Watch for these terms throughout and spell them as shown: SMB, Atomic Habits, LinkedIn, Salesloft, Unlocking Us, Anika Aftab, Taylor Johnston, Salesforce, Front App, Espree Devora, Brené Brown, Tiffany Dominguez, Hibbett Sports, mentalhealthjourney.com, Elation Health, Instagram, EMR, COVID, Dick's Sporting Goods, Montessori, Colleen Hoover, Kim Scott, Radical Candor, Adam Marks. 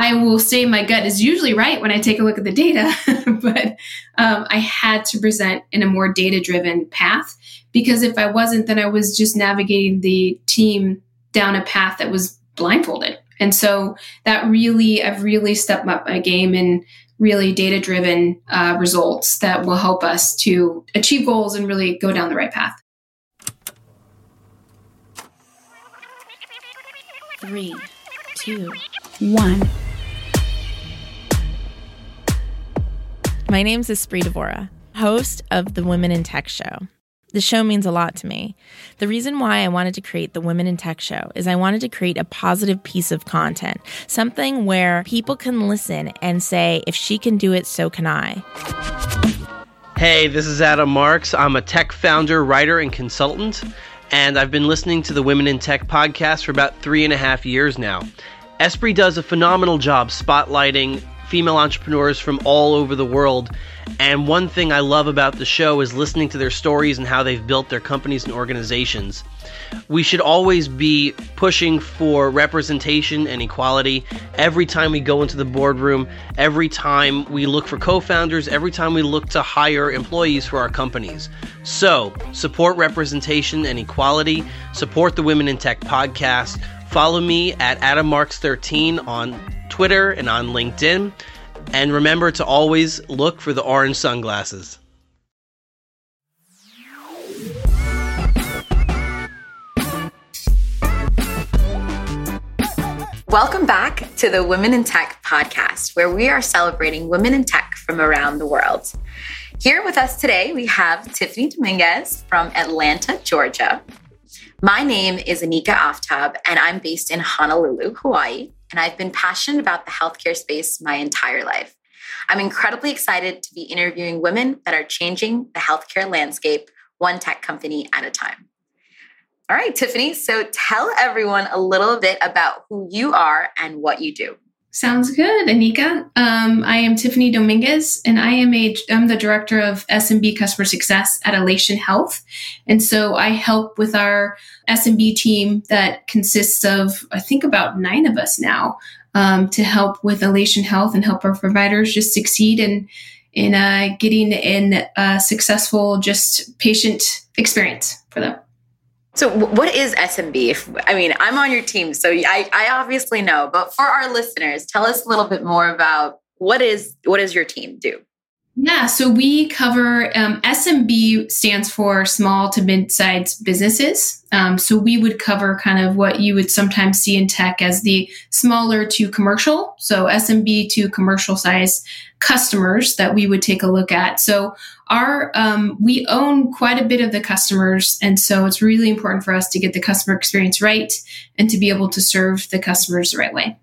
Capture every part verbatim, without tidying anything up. I will say my gut is usually right when I take a look at the data, but um, I had to present in a more data-driven path, because if I wasn't, then I was just navigating the team down a path that was blindfolded. And so that really, I've really stepped up my game in really data-driven uh, results that will help us to achieve goals and really go down the right path. Three, two, one. My name's Espree Devora, host of the Women in Tech Show. The show means a lot to me. The reason why I wanted to create the Women in Tech Show is I wanted to create a positive piece of content, something where people can listen and say, if she can do it, so can I. Hey, this is Adam Marks. I'm a tech founder, writer, and consultant, and I've been listening to the Women in Tech podcast for about three and a half years now. Espree does a phenomenal job spotlighting female entrepreneurs from all over the world. And one thing I love about the show is listening to their stories and how they've built their companies and organizations. We should always be pushing for representation and equality every time we go into the boardroom, every time we look for co-founders, every time we look to hire employees for our companies. So support representation and equality, support the Women in Tech podcast. Follow me at Adam Marks thirteen on Twitter and on LinkedIn. And remember to always look for the orange sunglasses. Welcome back to the Women in Tech podcast, where we are celebrating women in tech from around the world. Here with us today, we have Tiffany Dominguez from Atlanta, Georgia. My name is Anika Aftab, and I'm based in Honolulu, Hawaii, and I've been passionate about the healthcare space my entire life. I'm incredibly excited to be interviewing women that are changing the healthcare landscape, one tech company at a time. All right, Tiffany, so tell everyone a little bit about who you are and what you do. Sounds good, Anika. Um, I am Tiffany Dominguez, and I am a, I'm the director of S M B customer success at Elation Health. And so I help with our S M B team that consists of, I think, about nine of us now, um, to help with Elation Health and help our providers just succeed in, in uh, getting in a successful just patient experience for them. So what is S M B? I mean, I'm on your team, so I, I obviously know. But for our listeners, tell us a little bit more about what is what does your team do? Yeah, so we cover, um, S M B stands for small to mid-sized businesses. Um, so we would cover kind of what you would sometimes see in tech as the smaller to commercial. So S M B to commercial size customers that we would take a look at. So Our, um, we own quite a bit of the customers, and so it's really important for us to get the customer experience right and to be able to serve the customers the right way.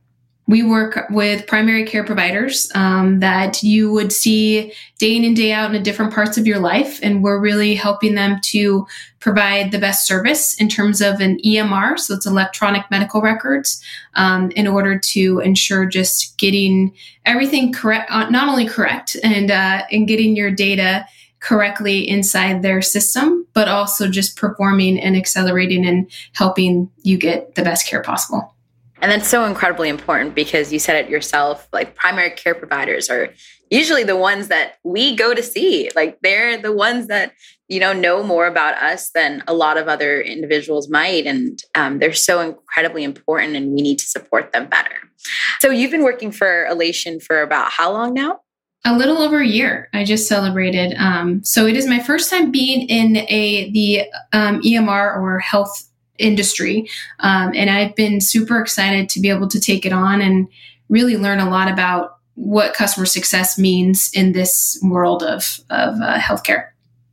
We work with primary care providers um, that you would see day in and day out in different parts of your life, and we're really helping them to provide the best service in terms of an E M R, so it's electronic medical records, um, in order to ensure just getting everything correct, uh, not only correct, and uh, and getting your data correctly inside their system, but also just performing and accelerating and helping you get the best care possible. And that's so incredibly important, because you said it yourself, like primary care providers are usually the ones that we go to see. Like they're the ones that, you know, know more about us than a lot of other individuals might. And um, they're so incredibly important, and we need to support them better. So you've been working for Elation for about how long now? A little over a year. I just celebrated. Um, so it is my first time being in a the um, E M R or health industry. Um, and I've been super excited to be able to take it on and really learn a lot about what customer success means in this world of, of uh, healthcare.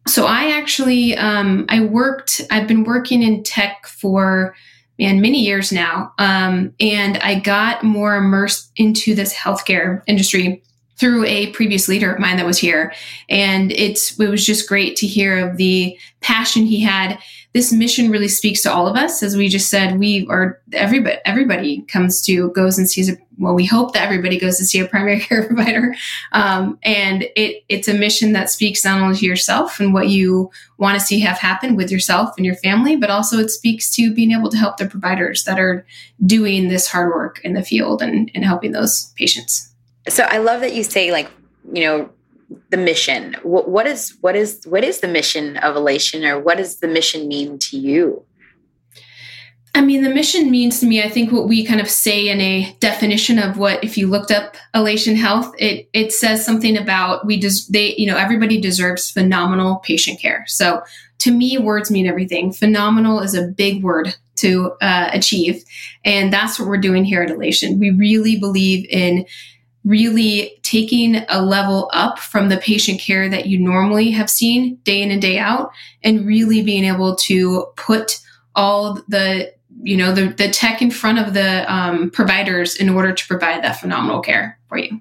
So I actually, um, I worked, I've been working in tech for man, many years now. Um, and I got more immersed into this healthcare industry through a previous leader of mine that was here. And it's, it was just great to hear of the passion he had. This mission really speaks to all of us. As we just said, we are, everybody, everybody comes to, goes and sees a, well, we hope that everybody goes to see a primary care provider. Um, and it it's a mission that speaks not only to yourself and what you want to see have happen with yourself and your family, but also it speaks to being able to help the providers that are doing this hard work in the field and, and helping those patients. So I love that you say, like, you know, the mission. What, what is what is what is the mission of Elation, or what does the mission mean to you? I mean, the mission means to me, I think what we kind of say in a definition of what, if you looked up Elation Health, it it says something about we des- they you know everybody deserves phenomenal patient care. So to me, words mean everything. Phenomenal is a big word to uh, achieve, and that's what we're doing here at Elation. We really believe in really taking a level up from the patient care that you normally have seen day in and day out, and really being able to put all the, you know, the, the tech in front of the um, providers in order to provide that phenomenal care for you.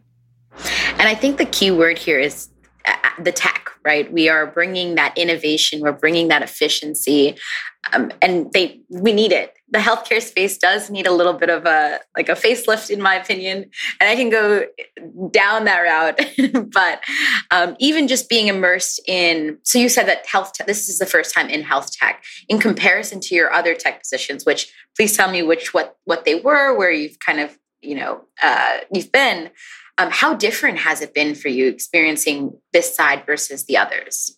And I think the key word here is the tech, right? We are bringing that innovation. We're bringing that efficiency, um, and they, we need it. The healthcare space does need a little bit of a, like a facelift, in my opinion. And I can go down that route, but um, even just being immersed in, so you said that health, te- this is the first time in health tech in comparison to your other tech positions, which please tell me which, what, what they were, where you've kind of, you know, uh, you've been. Um, how different has it been for you experiencing this side versus the others?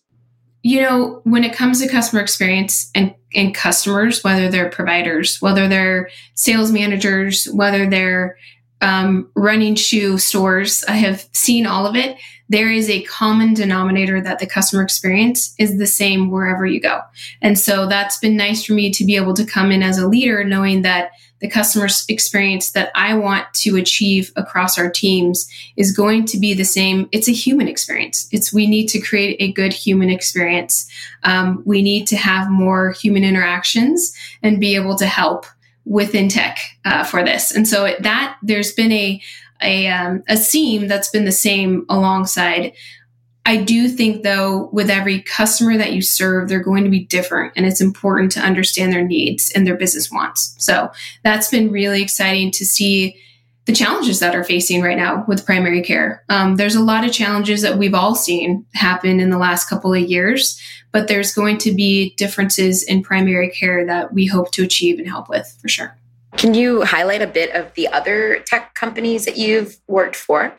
You know, when it comes to customer experience and, and customers, whether they're providers, whether they're sales managers, whether they're um, running shoe stores, I have seen all of it. There is a common denominator that the customer experience is the same wherever you go. And so that's been nice for me to be able to come in as a leader, knowing that the customer experience that I want to achieve across our teams is going to be the same. It's a human experience. It's, we need to create a good human experience. Um, we need to have more human interactions and be able to help within tech uh, for this. And so it, that there's been a, a, um, a seam that's been the same alongside. I do think, though, with every customer that you serve, they're going to be different, and it's important to understand their needs and their business wants. So that's been really exciting to see the challenges that are facing right now with primary care. Um, there's a lot of challenges that we've all seen happen in the last couple of years, but there's going to be differences in primary care that we hope to achieve and help with for sure. Can you highlight a bit of the other tech companies that you've worked for?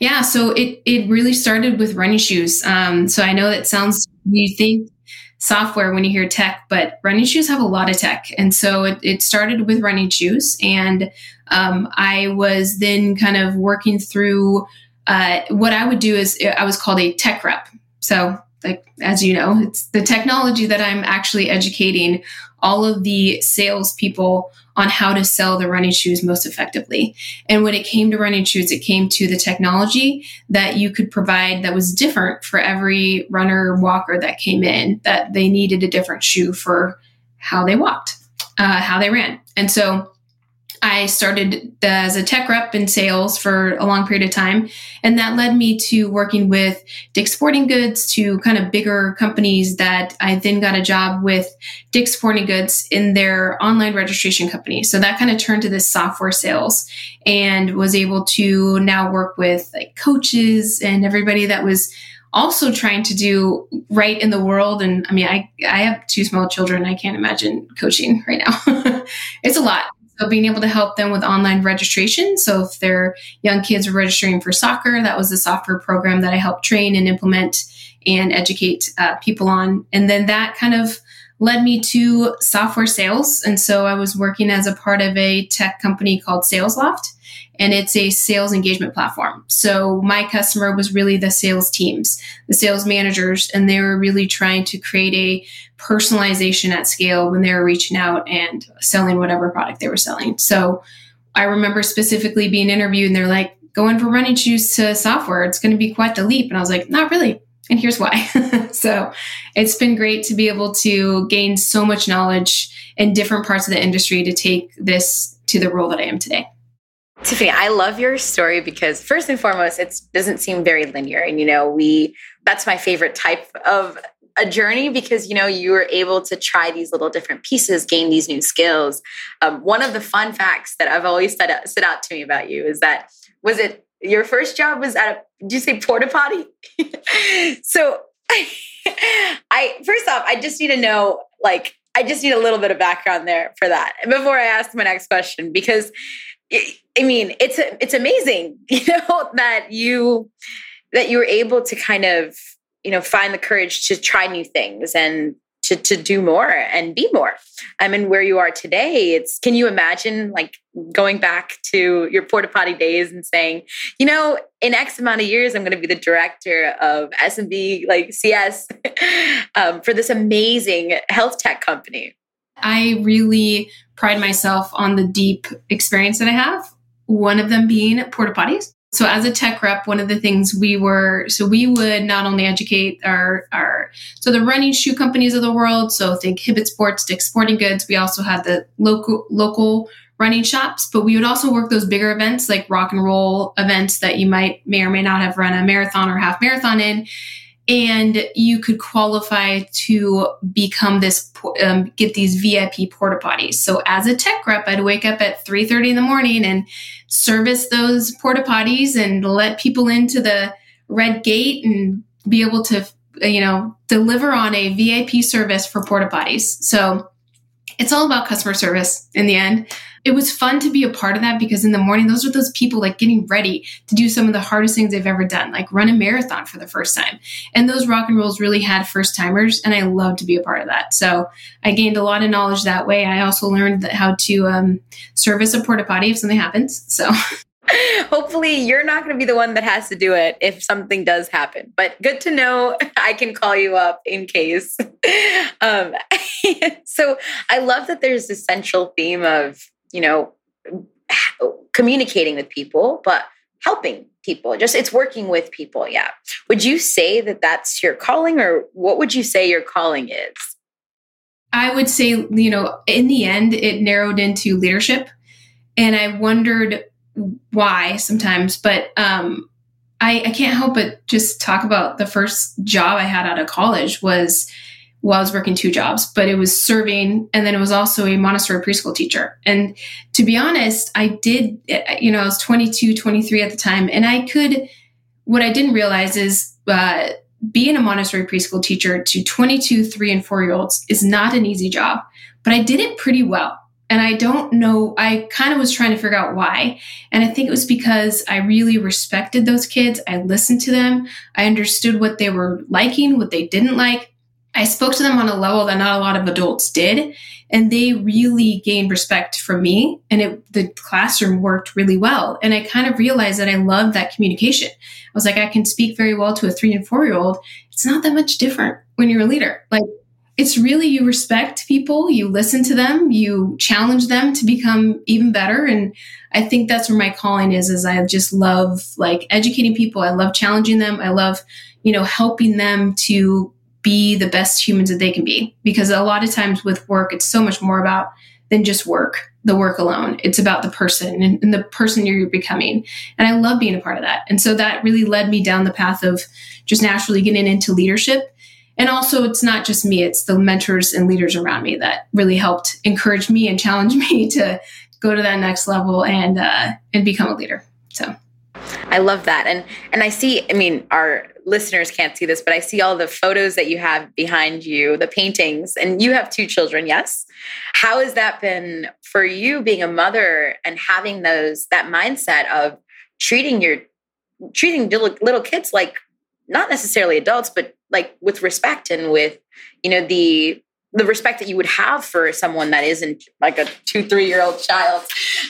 Yeah, so it it really started with running shoes. Um, so I know that sounds, you think software when you hear tech, but running shoes have a lot of tech. And so it, it started with running shoes. And um, I was then kind of working through uh, what I would do is I was called a tech rep. So like, as you know, it's the technology that I'm actually educating all of the salespeople on how to sell the running shoes most effectively. And when it came to running shoes, it came to the technology that you could provide that was different for every runner walker that came in, that they needed a different shoe for how they walked, uh, how they ran. And so I started as a tech rep in sales for a long period of time. And that led me to working with Dick's Sporting Goods, to kind of bigger companies that I then got a job with Dick's Sporting Goods in their online registration company. So that kind of turned to this software sales, and was able to now work with like coaches and everybody that was also trying to do right in the world. And I mean, I, I have two small children. I can't imagine coaching right now. It's a lot. So being able to help them with online registration. So if their young kids were registering for soccer, that was the software program that I helped train and implement and educate uh, people on. And then that kind of led me to software sales. And so I was working as a part of a tech company called Salesloft, and it's a sales engagement platform. So my customer was really the sales teams, the sales managers, and they were really trying to create a personalization at scale when they were reaching out and selling whatever product they were selling. So I remember specifically being interviewed, and they're like, going from running shoes to software, it's going to be quite the leap. And I was like, not really. And here's why. So it's been great to be able to gain so much knowledge in different parts of the industry to take this to the role that I am today. Tiffany, I love your story because first and foremost, it doesn't seem very linear. And, you know, we, that's my favorite type of a journey because, you know, you were able to try these little different pieces, gain these new skills. Um, one of the fun facts that I've always said, stood out to me about you is that, was it your first job was at a, did you say porta potty? So I, first off, I just need to know, like, I just need a little bit of background there for that before I ask my next question, because I mean, it's, it's amazing, you know, that you, that you were able to kind of, you know, find the courage to try new things and to, to do more and be more. I mean, where you are today, it's, can you imagine like going back to your porta potty days and saying, you know, in X amount of years, I'm going to be the director of S and B, like C S, um, for this amazing health tech company? I really pride myself on the deep experience that I have, one of them being porta potties. So as a tech rep, one of the things we were, so we would not only educate our, our, so the running shoe companies of the world, so think Hibbett Sports, Dick's Sporting Goods. We also had the local local running shops, but we would also work those bigger events like rock and roll events that you might may or may not have run a marathon or half marathon in. And you could qualify to become this, um, get these V I P porta potties. So as a tech rep, I'd wake up at three thirty in the morning and service those porta potties and let people into the red gate and be able to, you know, deliver on a V I P service for porta potties. So it's all about customer service in the end. It was fun to be a part of that because in the morning, those are those people like getting ready to do some of the hardest things they've ever done, like run a marathon for the first time. And those rock and rolls really had first timers. And I loved to be a part of that. So I gained a lot of knowledge that way. I also learned that how to um, service a porta potty if something happens. So hopefully you're not going to be the one that has to do it if something does happen, but good to know I can call you up in case. um, so I love that there's this central theme of, you know, communicating with people, but helping people, just it's working with people. Yeah. Would you say that that's your calling, or what would you say your calling is? I would say, you know, in the end, it narrowed into leadership, and I wondered why sometimes, but, um, I, I can't help but just talk about the first job I had out of college was, well, I was working two jobs, but it was serving. And then it was also a Montessori preschool teacher. And to be honest, I did, you know, I was twenty-two, twenty-three at the time. And I could, what I didn't realize is uh, being a Montessori preschool teacher to twenty-two, three and four year olds is not an easy job, but I did it pretty well. And I don't know, I kind of was trying to figure out why. And I think it was because I really respected those kids. I listened to them. I understood what they were liking, what they didn't like. I spoke to them on a level that not a lot of adults did, and they really gained respect from me, and it, the classroom worked really well. And I kind of realized that I loved that communication. I was like, I can speak very well to a three and four year old. It's not that much different when you're a leader. Like, it's really, you respect people, you listen to them, you challenge them to become even better. And I think that's where my calling is, is I just love like educating people. I love challenging them. I love, you know, helping them to be the best humans that they can be. Because a lot of times with work, it's so much more about than just work, the work alone. It's about the person and, and the person you're becoming. And I love being a part of that. And so that really led me down the path of just naturally getting into leadership. And also it's not just me, it's the mentors and leaders around me that really helped encourage me and challenge me to go to that next level and, uh, and become a leader. So I love that. And, and I see, I mean, our listeners can't see this, but I see all the photos that you have behind you, the paintings, and you have two children. Yes. How has that been for you being a mother and having those, that mindset of treating your, treating little kids, like not necessarily adults, but like with respect and with, you know, the, the respect that you would have for someone that isn't like a two, three-year-old child.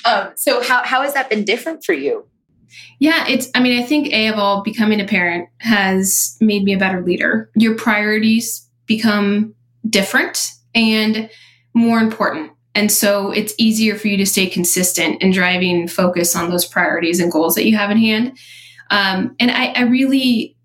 Um, so how, how has that been different for you? Yeah, it's, I mean, I think A of all, becoming a parent has made me a better leader. Your priorities become different and more important. And so it's easier for you to stay consistent in driving focus on those priorities and goals that you have in hand. Um, and I, I really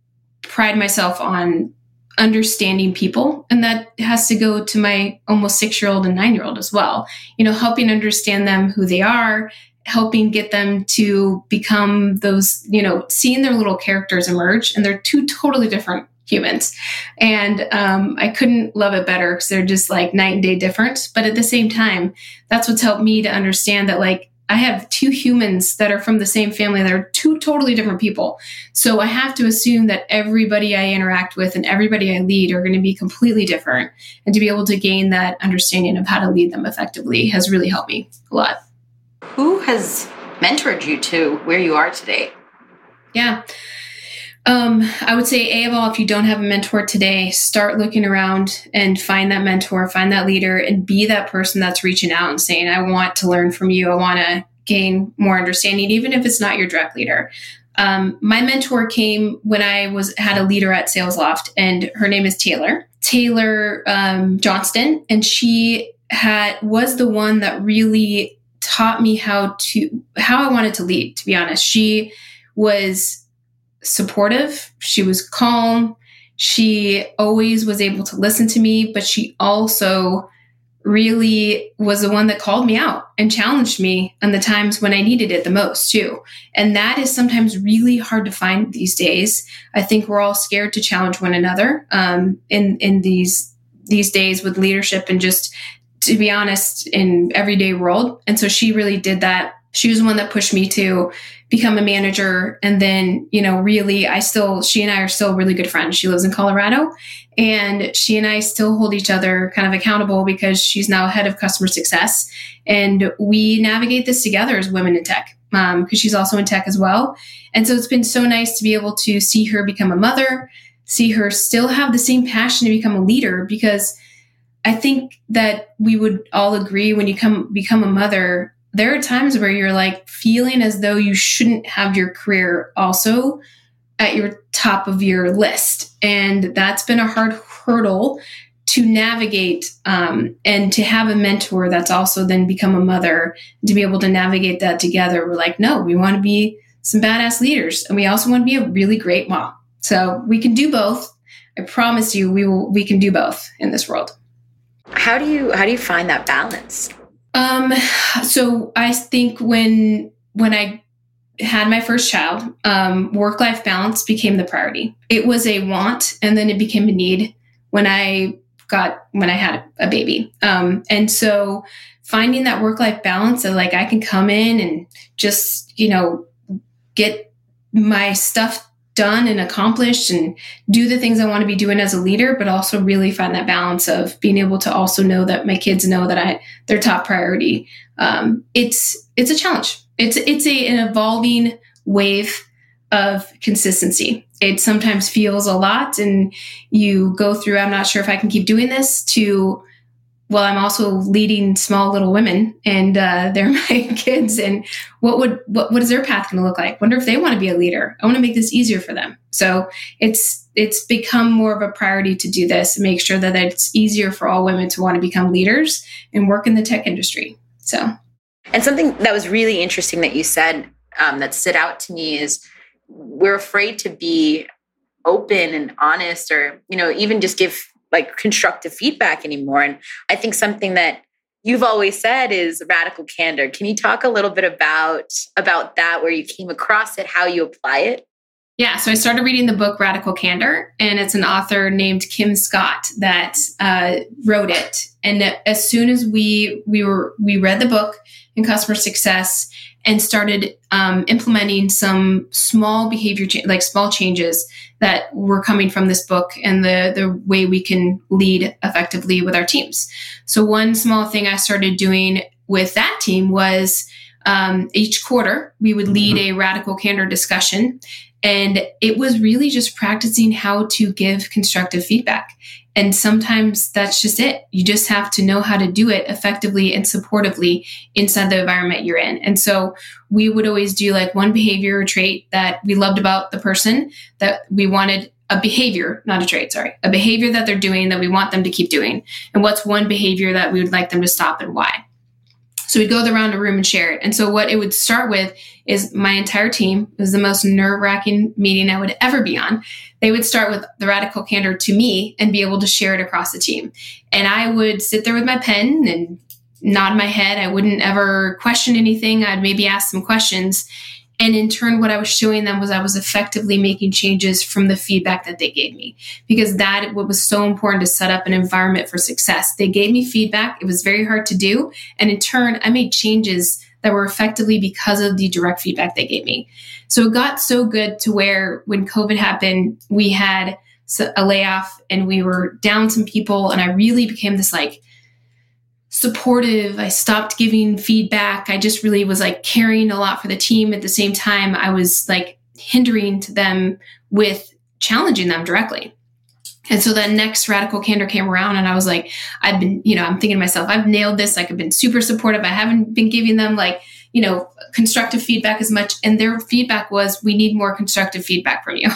pride myself on understanding people. And that has to go to my almost six-year-old and nine-year-old as well. You know, helping understand them, who they are, helping get them to become those, you know, seeing their little characters emerge. And they're two totally different humans. And um, I couldn't love it better because they're just like night and day different. But at the same time, that's what's helped me to understand that, like, I have two humans that are from the same family that are two totally different people. So I have to assume that everybody I interact with and everybody I lead are going to be completely different. And to be able to gain that understanding of how to lead them effectively has really helped me a lot. Who has mentored you to where you are today? Yeah. Um, I would say, A of all, if you don't have a mentor today, start looking around and find that mentor, find that leader, and be that person that's reaching out and saying, I want to learn from you. I want to gain more understanding, even if it's not your direct leader. Um, my mentor came when I was had a leader at Salesloft, and her name is Taylor, Taylor um, Johnston. And she had was the one that really taught me how to how I wanted to lead, to be honest. She was supportive. She was calm. She always was able to listen to me, but she also really was the one that called me out and challenged me on the times when I needed it the most too. And that is sometimes really hard to find these days. I think we're all scared to challenge one another um, in, in these, these days with leadership and just, to be honest, in everyday world. And so she really did that. She was the one that pushed me to become a manager. And then, you know, really, I still, she and I are still really good friends. She lives in Colorado, and she and I still hold each other kind of accountable because she's now head of customer success. And we navigate this together as women in tech, um, because she's also in tech as well. And so it's been so nice to be able to see her become a mother, see her still have the same passion to become a leader, because I think that we would all agree when you come become a mother, there are times where you're like feeling as though you shouldn't have your career also at your top of your list. And that's been a hard hurdle to navigate, um, and to have a mentor that's also then become a mother, to be able to navigate that together. We're like, no, we want to be some badass leaders, and we also want to be a really great mom. So we can do both. I promise you, we will, we can do both in this world. How do you, how do you find that balance? Um, so I think when, when I had my first child, um, work-life balance became the priority. It was a want, and then it became a need when I got, when I had a baby. Um, and so finding that work-life balance of like, I can come in and just, you know, get my stuff done and accomplished and do the things I want to be doing as a leader, but also really find that balance of being able to also know that my kids know that I, their top priority. Um, it's, it's a challenge. It's, it's a, an evolving wave of consistency. It sometimes feels a lot, and you go through, I'm not sure if I can keep doing this, to, well, I'm also leading small little women, and uh, they're my kids. And what would what what is their path going to look like? Wonder if they want to be a leader. I want to make this easier for them. So it's it's become more of a priority to do this and make sure that it's easier for all women to want to become leaders and work in the tech industry. So, and something that was really interesting that you said um, that stood out to me is we're afraid to be open and honest, or you know, even just give like constructive feedback anymore. And I think something that you've always said is radical candor. Can you talk a little bit about, about that, where you came across it, how you apply it? Yeah. So I started reading the book Radical Candor, and it's an author named Kim Scott that uh, wrote it. And as soon as we, we were, we read the book in customer success and started um, implementing some small behavior, cha- like small changes that were coming from this book and the, the way we can lead effectively with our teams. So one small thing I started doing with that team was um, each quarter we would lead a radical candor discussion. And it was really just practicing how to give constructive feedback. And sometimes that's just it. You just have to know how to do it effectively and supportively inside the environment you're in. And so we would always do like one behavior or trait that we loved about the person that we wanted, a behavior, not a trait, sorry, a behavior that they're doing that we want them to keep doing. And what's one behavior that we would like them to stop, and why? So we'd go the round of the room and share it. And so what it would start with is my entire team. It was the most nerve-wracking meeting I would ever be on. They would start with the radical candor to me and be able to share it across the team. And I would sit there with my pen and nod my head. I wouldn't ever question anything. I'd maybe ask some questions. And in turn, what I was showing them was I was effectively making changes from the feedback that they gave me, because that what was so important to set up an environment for success. They gave me feedback. It was very hard to do. And in turn, I made changes that were effectively because of the direct feedback they gave me. So it got so good to where when COVID happened, we had a layoff and we were down some people. And I really became this like supportive. I stopped giving feedback. I just really was like caring a lot for the team. At the same time, I was like hindering to them with challenging them directly. And so then next Radical Candor came around and I was like, I've been, you know, I'm thinking to myself, I've nailed this. Like I've been super supportive. I haven't been giving them like, you know, constructive feedback as much. And their feedback was, we need more constructive feedback from you.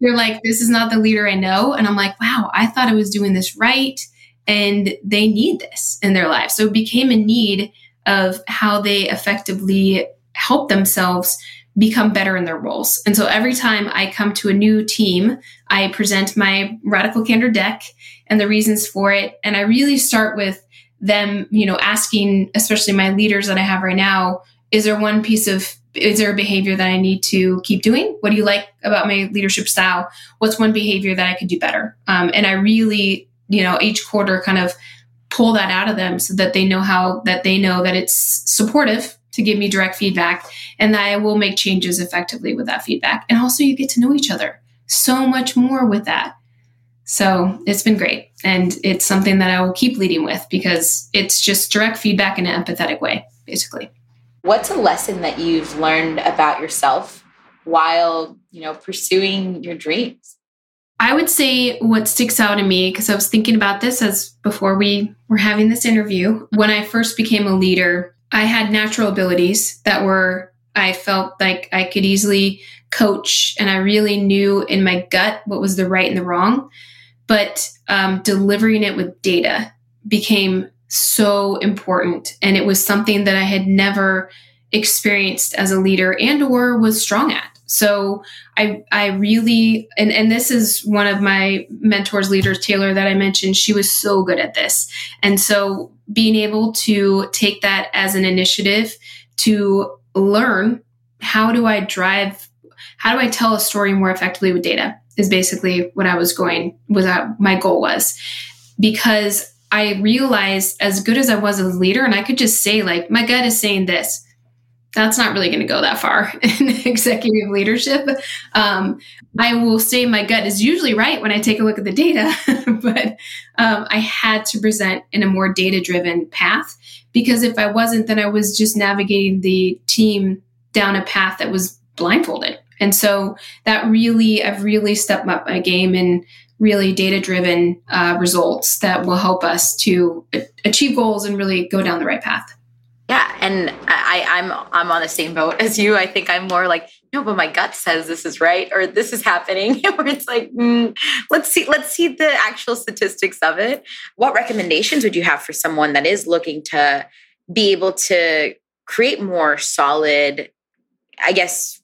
They're like, this is not the leader I know. And I'm like, wow, I thought I was doing this right. And they need this in their life. So it became a need of how they effectively help themselves become better in their roles. And so every time I come to a new team, I present my Radical Candor deck and the reasons for it. And I really start with them, you know, asking, especially my leaders that I have right now, is there one piece of Is there a behavior that I need to keep doing? What do you like about my leadership style? What's one behavior that I could do better? Um, and I really, you know, each quarter kind of pull that out of them so that they know how, that they know that it's supportive to give me direct feedback and that I will make changes effectively with that feedback. And also you get to know each other so much more with that. So it's been great. And it's something that I will keep leading with because it's just direct feedback in an empathetic way, basically. What's a lesson that you've learned about yourself while, you know, pursuing your dreams? I would say what sticks out to me, because I was thinking about this as before we were having this interview, when I first became a leader, I had natural abilities that were, I felt like I could easily coach and I really knew in my gut what was the right and the wrong, but um, delivering it with data became so important. And it was something that I had never experienced as a leader and or was strong at. So I I really, and, and this is one of my mentors, leaders, Taylor, that I mentioned, she was so good at this. And so being able to take that as an initiative to learn how do I drive, how do I tell a story more effectively with data is basically what I was going, what my goal was. Because I realized as good as I was as a leader, and I could just say like, my gut is saying this, that's not really going to go that far in executive leadership. Um, I will say my gut is usually right when I take a look at the data, but um, I had to present in a more data-driven path because if I wasn't, then I was just navigating the team down a path that was blindfolded. And so that really, I've really stepped up my game and really data-driven uh, results that will help us to achieve goals and really go down the right path. Yeah. And I, I'm, I'm on the same boat as you. I think I'm more like, no, but my gut says this is right, or this is happening. Where it's like, mm, let's see, let's see the actual statistics of it. What recommendations would you have for someone that is looking to be able to create more solid, I guess,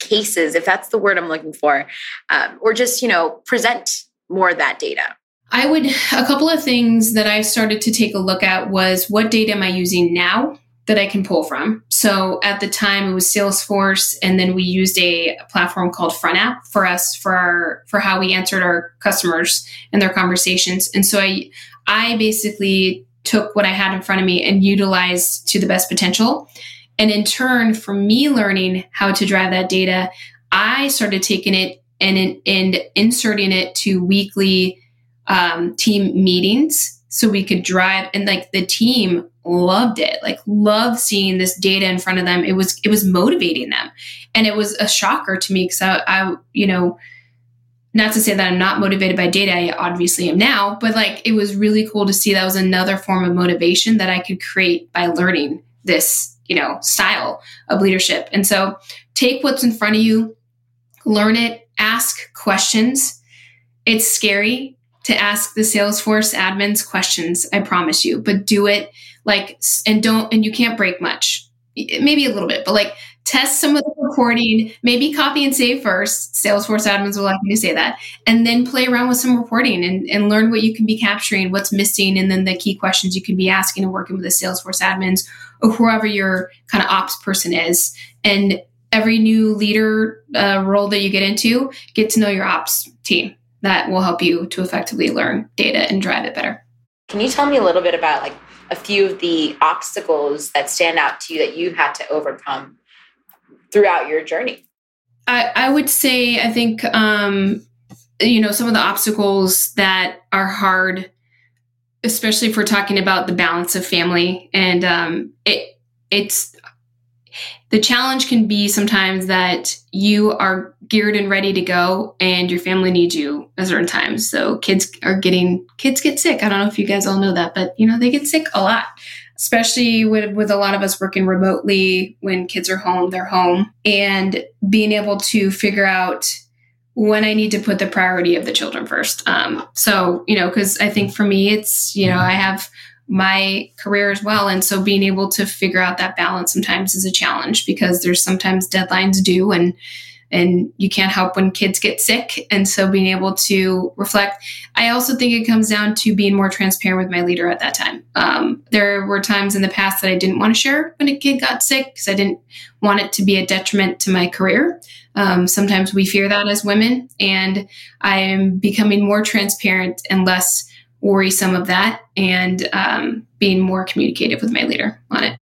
cases, if that's the word I'm looking for, um, or just, you know, present more of that data? I would, a couple of things that I started to take a look at was what data am I using now that I can pull from? So at the time it was Salesforce, and then we used a platform called Front App for us, for our, for how we answered our customers and their conversations. And so I, I basically took what I had in front of me and utilized to the best potential. And in turn, for me learning how to drive that data, I started taking it and, and inserting it to weekly um, team meetings so we could drive. And like the team loved it, like loved seeing this data in front of them. It was, it was motivating them. And it was a shocker to me because I, I, you know, not to say that I'm not motivated by data, I obviously am now, but like it was really cool to see that was another form of motivation that I could create by learning this, you know, style of leadership. And so take what's in front of you, learn it, ask questions. It's scary to ask the Salesforce admins questions, I promise you, but do it like, and don't, and you can't break much, maybe a little bit, but like test some of the reporting, maybe copy and save first. Salesforce admins will like me to say that. And then play around with some reporting and, and learn what you can be capturing, what's missing, and then the key questions you can be asking and working with the Salesforce admins or whoever your kind of ops person is. And every new leader uh, role that you get into, get to know your ops team. That will help you to effectively learn data and drive it better. Can you tell me a little bit about like a few of the obstacles that stand out to you that you had to overcome throughout your journey? I, I would say, I think, um, you know, some of the obstacles that are hard, especially if we're talking about the balance of family, and um, it it's the challenge can be sometimes that you are geared and ready to go and your family needs you at certain times. So kids are getting, kids get sick. I don't know if you guys all know that, but you know, they get sick a lot, especially with, with a lot of us working remotely. When kids are home, they're home, and being able to figure out when I need to put the priority of the children first. Um, so, you know, cause I think for me, it's, you know, I have my career as well. And so being able to figure out that balance sometimes is a challenge because there's sometimes deadlines due and, and you can't help when kids get sick. And so being able to reflect, I also think it comes down to being more transparent with my leader at that time. Um, there were times in the past that I didn't want to share when a kid got sick because I didn't want it to be a detriment to my career. Um, sometimes we fear that as women, and I am becoming more transparent and less worrisome of that, and um, being more communicative with my leader on it.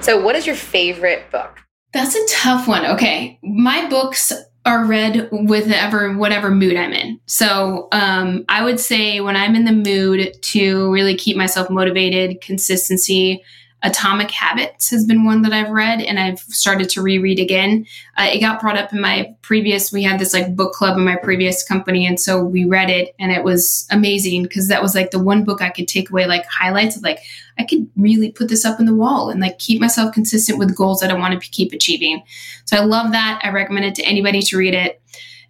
So what is your favorite book? That's a tough one. Okay. My books are read with ever, whatever mood I'm in. So um, I would say when I'm in the mood to really keep myself motivated, consistency, Atomic Habits has been one that I've read and I've started to reread again. Uh, it got brought up in my previous, we had this like book club in my previous company. And so we read it and it was amazing because that was like the one book I could take away, like highlights of like, I could really put this up in the wall and like keep myself consistent with goals that I want to keep achieving. So I love that. I recommend it to anybody to read it.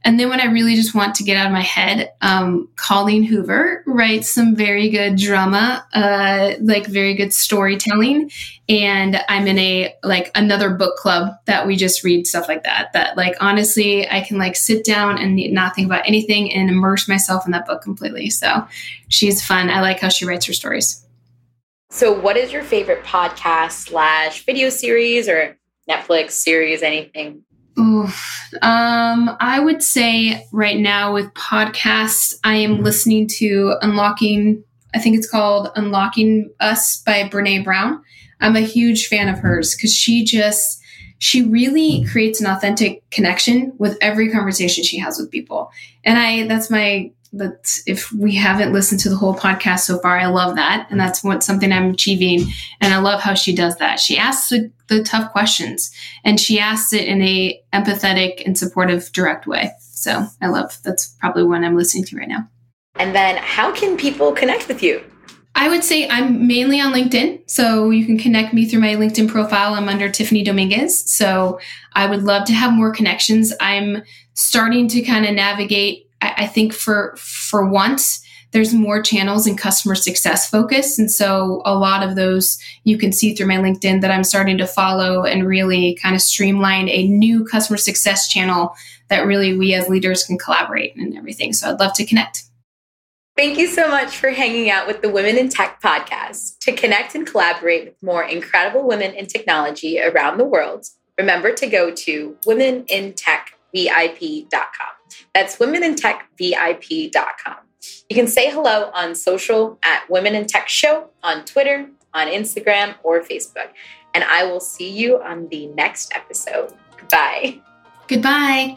And then when I really just want to get out of my head, um, Colleen Hoover writes some very good drama, uh, like very good storytelling. And I'm in a, like another book club that we just read stuff like that, that like, honestly, I can like sit down and not think about anything and immerse myself in that book completely. So she's fun. I like how she writes her stories. So what is your favorite podcast slash video series or Netflix series, anything? Ooh, um, I would say right now with podcasts, I am listening to Unlocking, I think it's called Unlocking Us by Brené Brown. I'm a huge fan of hers because she just, she really creates an authentic connection with every conversation she has with people. And I, that's my, but if we haven't listened to the whole podcast so far, I love that. And that's what, something I'm achieving. And I love how she does that. She asks the, the tough questions and she asks it in a empathetic and supportive, direct way. So I love, that's probably one I'm listening to right now. And then how can people connect with you? I would say I'm mainly on LinkedIn. So you can connect me through my LinkedIn profile. I'm under Tiffany Dominguez. So I would love to have more connections. I'm starting to kind of navigate, I think for for once, there's more channels and customer success focus. And so a lot of those you can see through my LinkedIn that I'm starting to follow and really kind of streamline a new customer success channel that really we as leaders can collaborate and everything. So I'd love to connect. Thank you so much for hanging out with the Women in Tech podcast. To connect and collaborate with more incredible women in technology around the world, remember to go to women in tech v i p dot com. That's women in tech v i p dot com. You can say hello on social at Women in Tech Show on Twitter, on Instagram, or Facebook. And I will see you on the next episode. Goodbye. Goodbye.